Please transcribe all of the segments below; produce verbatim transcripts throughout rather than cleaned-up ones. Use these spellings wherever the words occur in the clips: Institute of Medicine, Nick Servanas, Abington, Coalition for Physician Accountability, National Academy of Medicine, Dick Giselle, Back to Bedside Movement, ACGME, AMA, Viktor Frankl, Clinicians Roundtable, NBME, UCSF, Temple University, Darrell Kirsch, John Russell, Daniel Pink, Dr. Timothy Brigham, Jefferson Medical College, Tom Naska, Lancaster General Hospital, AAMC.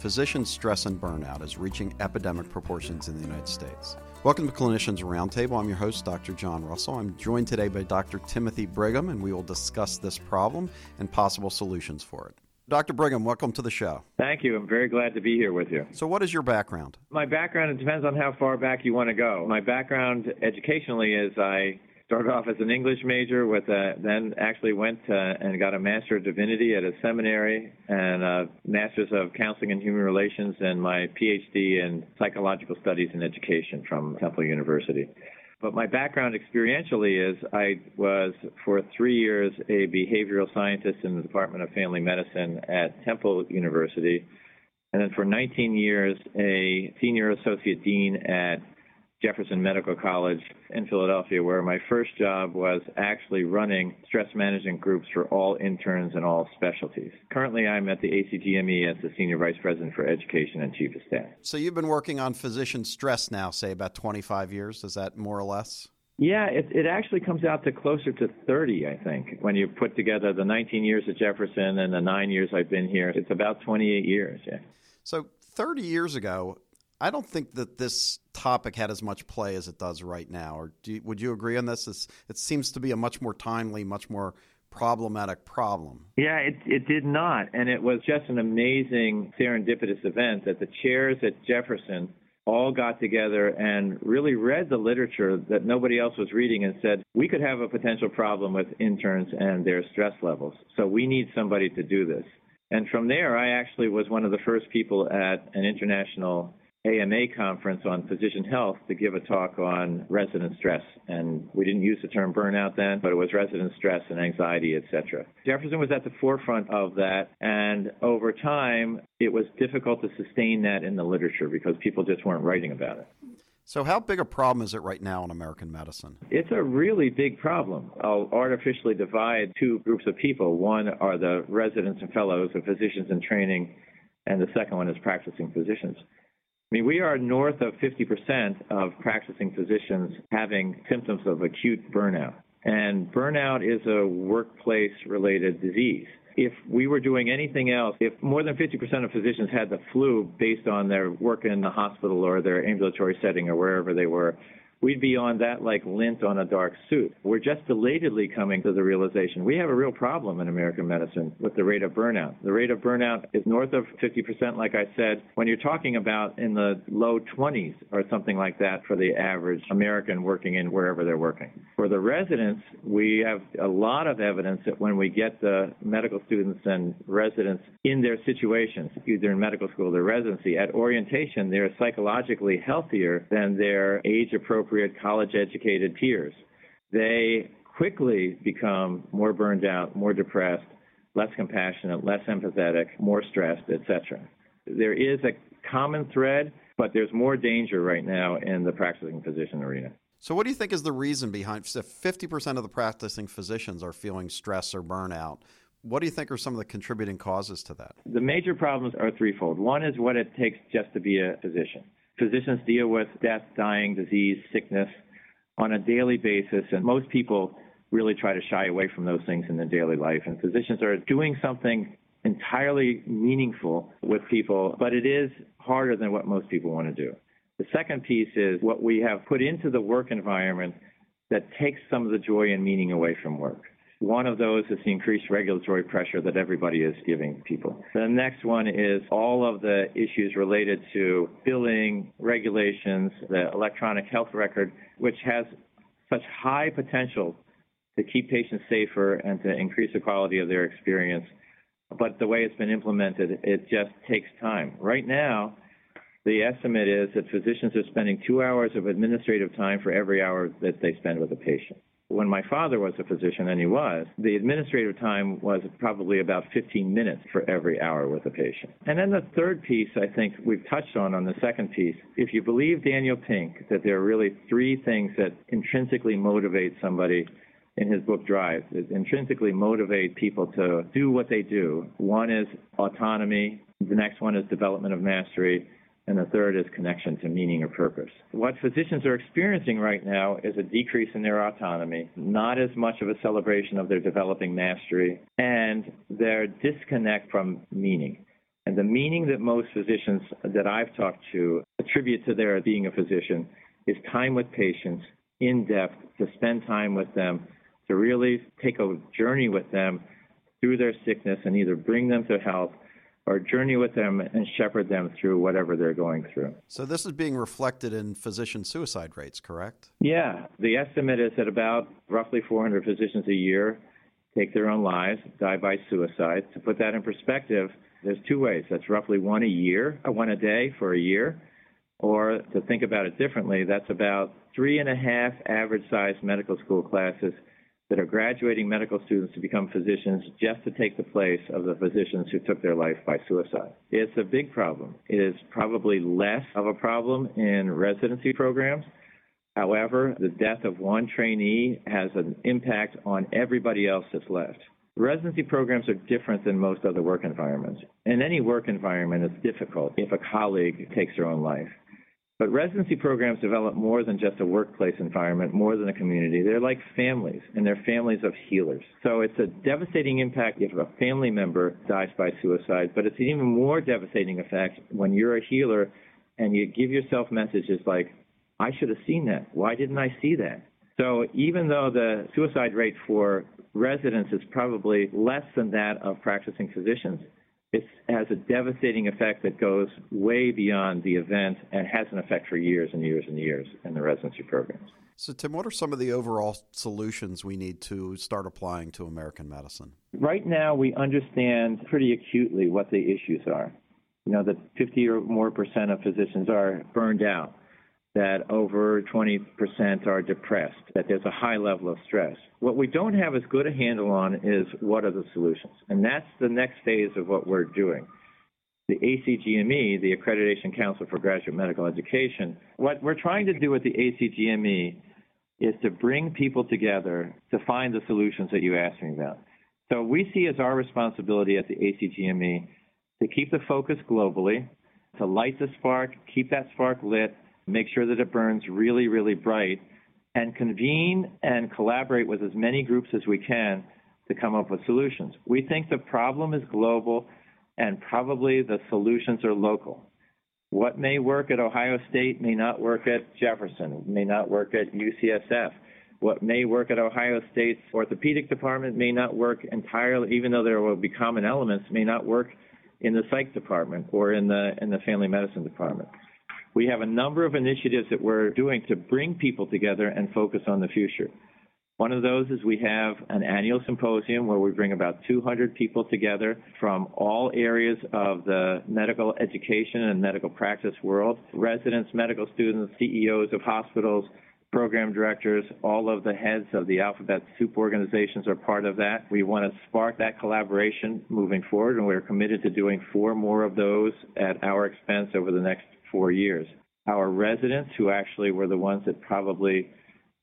physician stress and burnout is reaching epidemic proportions in the United States. Welcome to Clinicians Roundtable. I'm your host, Doctor John Russell. I'm joined today by Doctor Timothy Brigham, and we will discuss this problem and possible solutions for it. Doctor Brigham, welcome to the show. Thank you. I'm very glad to be here with you. So what is your background? My background, it depends on how far back you want to go. My background educationally is I started off as an English major, with a, then actually went to, and got a Master of Divinity at a seminary and a Master's of Counseling and Human Relations and my P H D in Psychological Studies and Education from Temple University. But my background experientially is I was for three years a behavioral scientist in the Department of Family Medicine at Temple University, and then for nineteen years a senior associate dean at Jefferson Medical College in Philadelphia, where my first job was actually running stress management groups for all interns and all specialties. Currently, I'm at the A C G M E as the Senior Vice President for Education and Chief of Staff. So you've been working on physician stress now, say, about twenty-five years. Is that more or less? Yeah, it, it actually comes out to closer to thirty, I think. When you put together the nineteen years at Jefferson and the nine years I've been here, it's about twenty-eight years, yeah. So thirty years ago, I don't think that this topic had as much play as it does right now. Or do you, would you agree on this? It's, it seems to be a much more timely, much more problematic problem. Yeah, it, it did not. And it was just an amazing serendipitous event that the chairs at Jefferson all got together and really read the literature that nobody else was reading and said, we could have a potential problem with interns and their stress levels. So we need somebody to do this. And from there, I actually was one of the first people at an international A M A conference on physician health to give a talk on resident stress. And we didn't use the term burnout then, but it was resident stress and anxiety, et cetera. Jefferson was at the forefront of that. And over time, it was difficult to sustain that in the literature because people just weren't writing about it. So how big a problem is it right now in American medicine? It's a really big problem. I'll artificially divide two groups of people. One are the residents and fellows, the physicians in training, and the second one is practicing physicians. I mean, we are north of fifty percent of practicing physicians having symptoms of acute burnout. And burnout is a workplace-related disease. If we were doing anything else, if more than fifty percent of physicians had the flu based on their work in the hospital or their ambulatory setting or wherever they were, we'd be on that like lint on a dark suit. We're just belatedly coming to the realization we have a real problem in American medicine with the rate of burnout. The rate of burnout is north of fifty percent, like I said, when you're talking about in the low twenties or something like that for the average American working in wherever they're working. For the residents, we have a lot of evidence that when we get the medical students and residents in their situations, either in medical school or their residency, at orientation, they're psychologically healthier than their age-appropriate college-educated peers. They quickly become more burned out, more depressed, less compassionate, less empathetic, more stressed, et cetera. There is a common thread, but there's more danger right now in the practicing physician arena. So what do you think is the reason behind, if fifty percent of the practicing physicians are feeling stress or burnout, what do you think are some of the contributing causes to that? The major problems are threefold. One is what it takes just to be a physician. Physicians deal with death, dying, disease, sickness on a daily basis, and most people really try to shy away from those things in their daily life. And physicians are doing something entirely meaningful with people, but it is harder than what most people want to do. The second piece is what we have put into the work environment that takes some of the joy and meaning away from work. One of those is the increased regulatory pressure that everybody is giving people. The next one is all of the issues related to billing, regulations, the electronic health record, which has such high potential to keep patients safer and to increase the quality of their experience. But the way it's been implemented, it just takes time. Right now, the estimate is that physicians are spending two hours of administrative time for every hour that they spend with a patient. When my father was a physician, and he was, the administrative time was probably about fifteen minutes for every hour with a patient. And then the third piece, I think we've touched on on the second piece. If you believe Daniel Pink, that there are really three things that intrinsically motivate somebody in his book Drive, that intrinsically motivate people to do what they do. One is autonomy. The next one is development of mastery. And the third is connection to meaning or purpose. What physicians are experiencing right now is a decrease in their autonomy, not as much of a celebration of their developing mastery, and their disconnect from meaning. And the meaning that most physicians that I've talked to attribute to their being a physician is time with patients, in depth, to spend time with them, to really take a journey with them through their sickness and either bring them to health or journey with them and shepherd them through whatever they're going through. So this is being reflected in physician suicide rates, correct? Yeah. The estimate is that about roughly four hundred physicians a year take their own lives, die by suicide. To put that in perspective, there's two ways. That's roughly one a year, one a day for a year. Or to think about it differently, that's about three and a half average-sized medical school classes that are graduating medical students to become physicians just to take the place of the physicians who took their life by suicide. It's a big problem. It is probably less of a problem in residency programs. However, the death of one trainee has an impact on everybody else that's left. Residency programs are different than most other work environments. In any work environment, it's difficult if a colleague takes their own life. But residency programs develop more than just a workplace environment, more than a community. They're like families, and they're families of healers. So it's a devastating impact if a family member dies by suicide, but it's an even more devastating effect when you're a healer and you give yourself messages like, I should have seen that. Why didn't I see that? So even though the suicide rate for residents is probably less than that of practicing physicians, it has a devastating effect that goes way beyond the event and has an effect for years and years and years in the residency programs. So, Tim, what are some of the overall solutions we need to start applying to American medicine? Right now, we understand pretty acutely what the issues are. You know, that fifty or more percent of physicians are burned out, that over twenty percent are depressed, that there's a high level of stress. What we don't have as good a handle on is what are the solutions, and that's the next phase of what we're doing. The A C G M E, the Accreditation Council for Graduate Medical Education, what we're trying to do with the A C G M E is to bring people together to find the solutions that you asked me about. So we see as our responsibility at the A C G M E to keep the focus globally, to light the spark, keep that spark lit, make sure that it burns really, really bright, and convene and collaborate with as many groups as we can to come up with solutions. We think the problem is global, and probably the solutions are local. What may work at Ohio State may not work at Jefferson, may not work at U C S F. What may work at Ohio State's orthopedic department may not work entirely, even though there will be common elements, may not work in the psych department or in the, in the family medicine department. We have a number of initiatives that we're doing to bring people together and focus on the future. One of those is we have an annual symposium where we bring about two hundred people together from all areas of the medical education and medical practice world, residents, medical students, C E Os of hospitals, program directors, all of the heads of the alphabet soup organizations are part of that. We want to spark that collaboration moving forward, and we're committed to doing four more of those at our expense over the next four years. Our residents, who actually were the ones that probably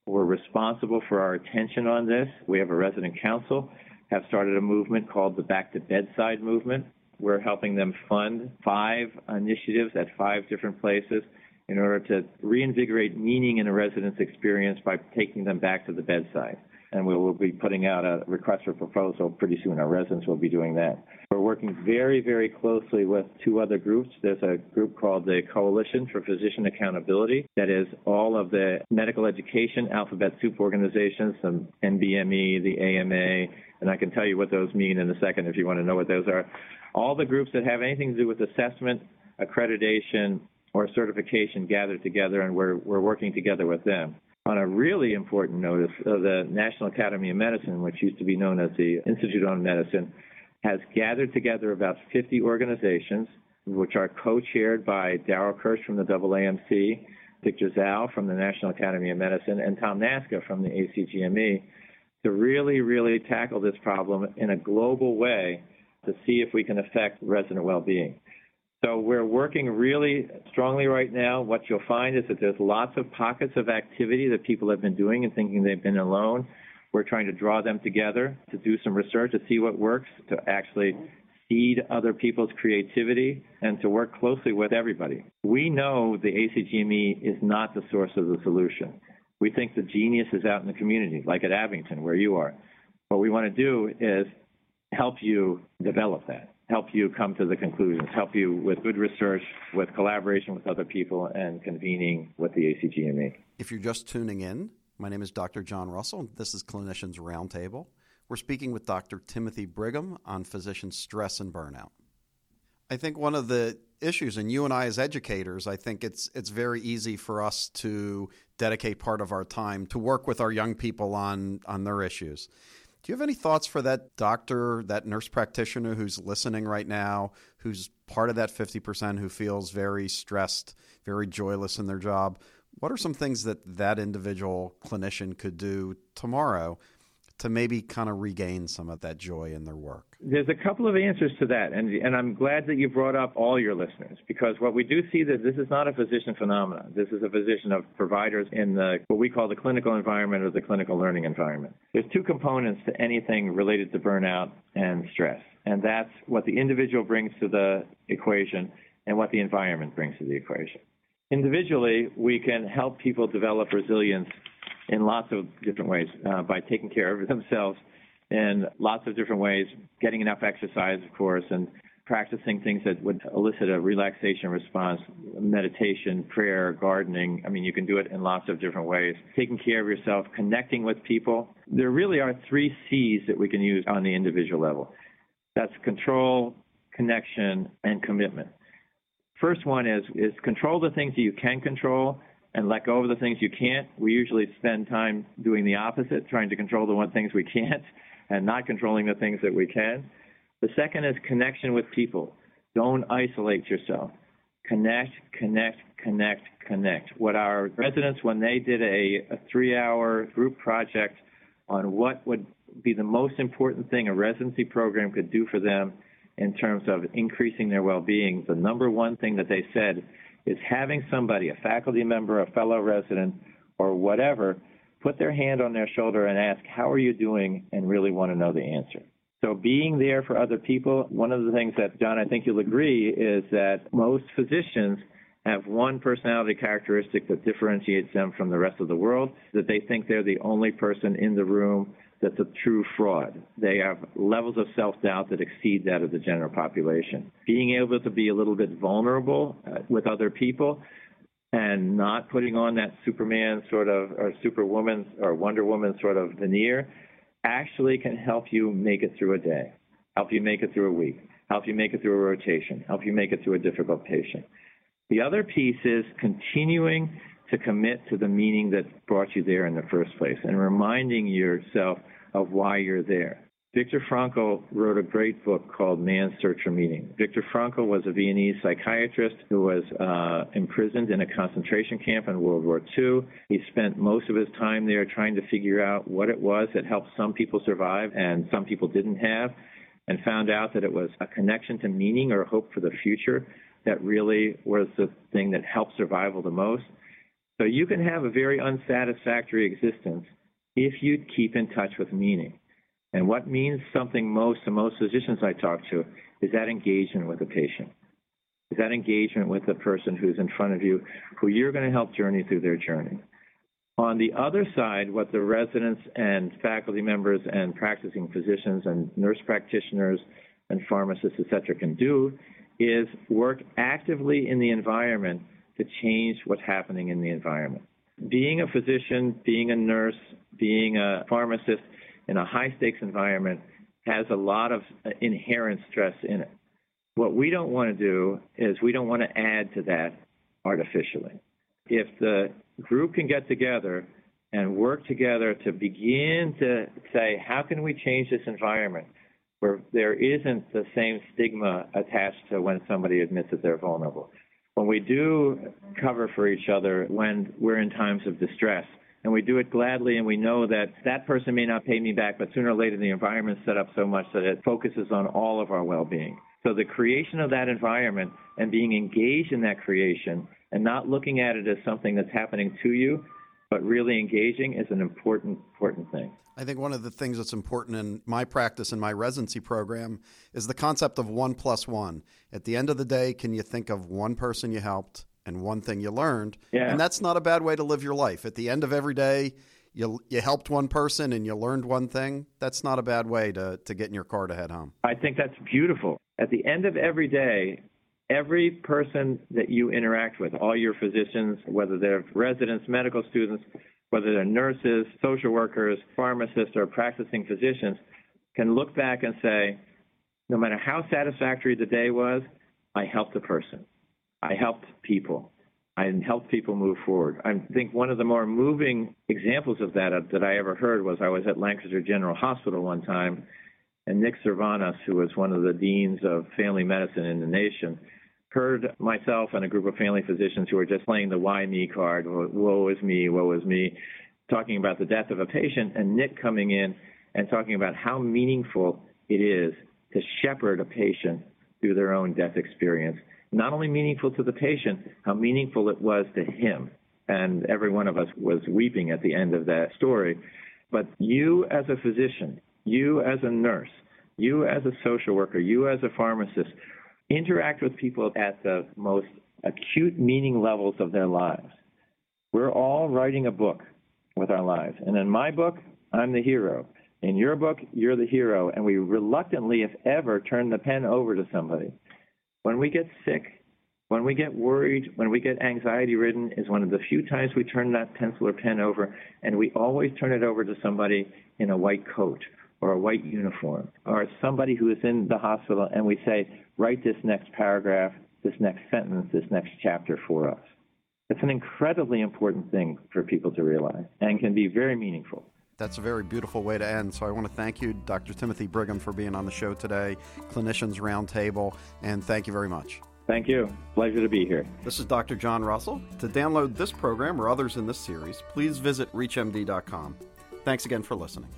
were responsible for our attention on this, we have a resident council, have started a movement called the Back to Bedside Movement. We're helping them fund five initiatives at five different places in order to reinvigorate meaning in a resident's experience by taking them back to the bedside. And we will be putting out a request for proposal pretty soon. Our residents will be doing that. We're working very, very closely with two other groups. There's a group called the Coalition for Physician Accountability. That is all of the medical education alphabet soup organizations, the N B M E, the A M A, and I can tell you what those mean in a second if you want to know what those are. All the groups that have anything to do with assessment, accreditation, or certification gathered together, and we're we're working together with them. On a really important notice, the National Academy of Medicine, which used to be known as the Institute of Medicine, has gathered together about fifty organizations, which are co-chaired by Darrell Kirsch from the A A M C, Dick Giselle from the National Academy of Medicine, and Tom Naska from the A C G M E, to really, really tackle this problem in a global way to see if we can affect resident well-being. So we're working really strongly right now. What you'll find is that there's lots of pockets of activity that people have been doing and thinking they've been alone. We're trying to draw them together to do some research, to see what works, to actually feed other people's creativity, and to work closely with everybody. We know the A C G M E is not the source of the solution. We think the genius is out in the community, like at Abington, where you are. What we want to do is help you develop that. help you come to the conclusions, help you with good research, with collaboration with other people, and convening with the A C G M E. If you're just tuning in, my name is Doctor John Russell. This is Clinicians Roundtable. We're speaking with Doctor Timothy Brigham on physician stress and burnout. I think one of the issues, and you and I as educators, I think it's it's very easy for us to dedicate part of our time to work with our young people on, on their issues. Do you have any thoughts for that doctor, that nurse practitioner who's listening right now, who's part of that fifty percent who feels very stressed, very joyless in their job? What are some things that that individual clinician could do tomorrow to maybe kind of regain some of that joy in their work? There's a couple of answers to that, and and I'm glad that you brought up all your listeners, because what we do see that this is not a physician phenomenon. This is a physician of providers in the what we call the clinical environment or the clinical learning environment. There's two components to anything related to burnout and stress, and that's what the individual brings to the equation and what the environment brings to the equation. Individually, we can help people develop resilience in lots of different ways, uh, by taking care of themselves in lots of different ways, getting enough exercise, of course, and practicing things that would elicit a relaxation response, meditation, prayer, gardening. I mean, you can do it in lots of different ways. Taking care of yourself, connecting with people. There really are three C's that we can use on the individual level. That's control, connection, and commitment. First one is, is control the things that you can control, and let go of the things you can't. We usually spend time doing the opposite, trying to control the one things we can't and not controlling the things that we can. The second is connection with people. Don't isolate yourself. Connect, connect, connect, connect. What our residents, when they did a, a three-hour group project on what would be the most important thing a residency program could do for them in terms of increasing their well-being, the number one thing that they said is having somebody, a faculty member, a fellow resident, or whatever, put their hand on their shoulder and ask, how are you doing, and really want to know the answer. So being there for other people, one of the things that, John, I think you'll agree, is that most physicians have one personality characteristic that differentiates them from the rest of the world, that they think they're the only person in the room that's a true fraud. They have levels of self-doubt that exceed that of the general population. Being able to be a little bit vulnerable uh, with other people and not putting on that Superman sort of, or Superwoman or Wonder Woman sort of veneer actually can help you make it through a day, help you make it through a week, help you make it through a rotation, help you make it through a difficult patient. The other piece is continuing to commit to the meaning that brought you there in the first place and reminding yourself of why you're there. Viktor Frankl wrote a great book called Man's Search for Meaning. Viktor Frankl was a Viennese psychiatrist who was uh, imprisoned in a concentration camp in World War Two. He spent most of his time there trying to figure out what it was that helped some people survive and some people didn't have, and found out that it was a connection to meaning or hope for the future that really was the thing that helped survival the most. So you can have a very unsatisfactory existence if you keep in touch with meaning. And what means something most to most physicians I talk to is that engagement with the patient, is that engagement with the person who's in front of you, who you're going to help journey through their journey. On the other side, what the residents and faculty members and practicing physicians and nurse practitioners and pharmacists, et cetera, can do is work actively in the environment to change what's happening in the environment. Being a physician, being a nurse, being a pharmacist in a high-stakes environment has a lot of inherent stress in it. What we don't want to do is we don't want to add to that artificially. If the group can get together and work together to begin to say, how can we change this environment where there isn't the same stigma attached to when somebody admits that they're vulnerable? When we do cover for each other when we're in times of distress, and we do it gladly, and we know that that person may not pay me back, but sooner or later the environment's set up so much that it focuses on all of our well-being. So the creation of that environment and being engaged in that creation and not looking at it as something that's happening to you, but really engaging is an important, important thing. I think one of the things that's important in my practice and my residency program is the concept of one plus one. At the end of the day, can you think of one person you helped and one thing you learned? Yeah. And that's not a bad way to live your life. At the end of every day, you you helped one person and you learned one thing, that's not a bad way to, to get in your car to head home. I think that's beautiful. At the end of every day, every person that you interact with, all your physicians, whether they're residents, medical students, whether they're nurses, social workers, pharmacists, or practicing physicians, can look back and say, no matter how satisfactory the day was, I helped a person. I helped people. I helped people move forward. I think one of the more moving examples of that that I ever heard was I was at Lancaster General Hospital one time, and Nick Servanas, who was one of the deans of family medicine in the nation, heard myself and a group of family physicians who were just playing the why me card, woe is me, woe is me, talking about the death of a patient, and Nick coming in and talking about how meaningful it is to shepherd a patient through their own death experience. Not only meaningful to the patient, how meaningful it was to him. And every one of us was weeping at the end of that story. But you as a physician, you as a nurse, you as a social worker, you as a pharmacist, interact with people at the most acute meaning levels of their lives. We're all writing a book with our lives. And in my book, I'm the hero. In your book, you're the hero. And we reluctantly, if ever, turn the pen over to somebody. When we get sick, when we get worried, when we get anxiety-ridden is one of the few times we turn that pencil or pen over, and we always turn it over to somebody in a white coat or a white uniform or somebody who is in the hospital, and we say, write this next paragraph, this next sentence, this next chapter for us. It's an incredibly important thing for people to realize and can be very meaningful. That's a very beautiful way to end. So I want to thank you, Doctor Timothy Brigham, for being on the show today, Clinicians Roundtable, and thank you very much. Thank you. Pleasure to be here. This is Doctor John Russell. To download this program or others in this series, please visit reach m d dot com. Thanks again for listening.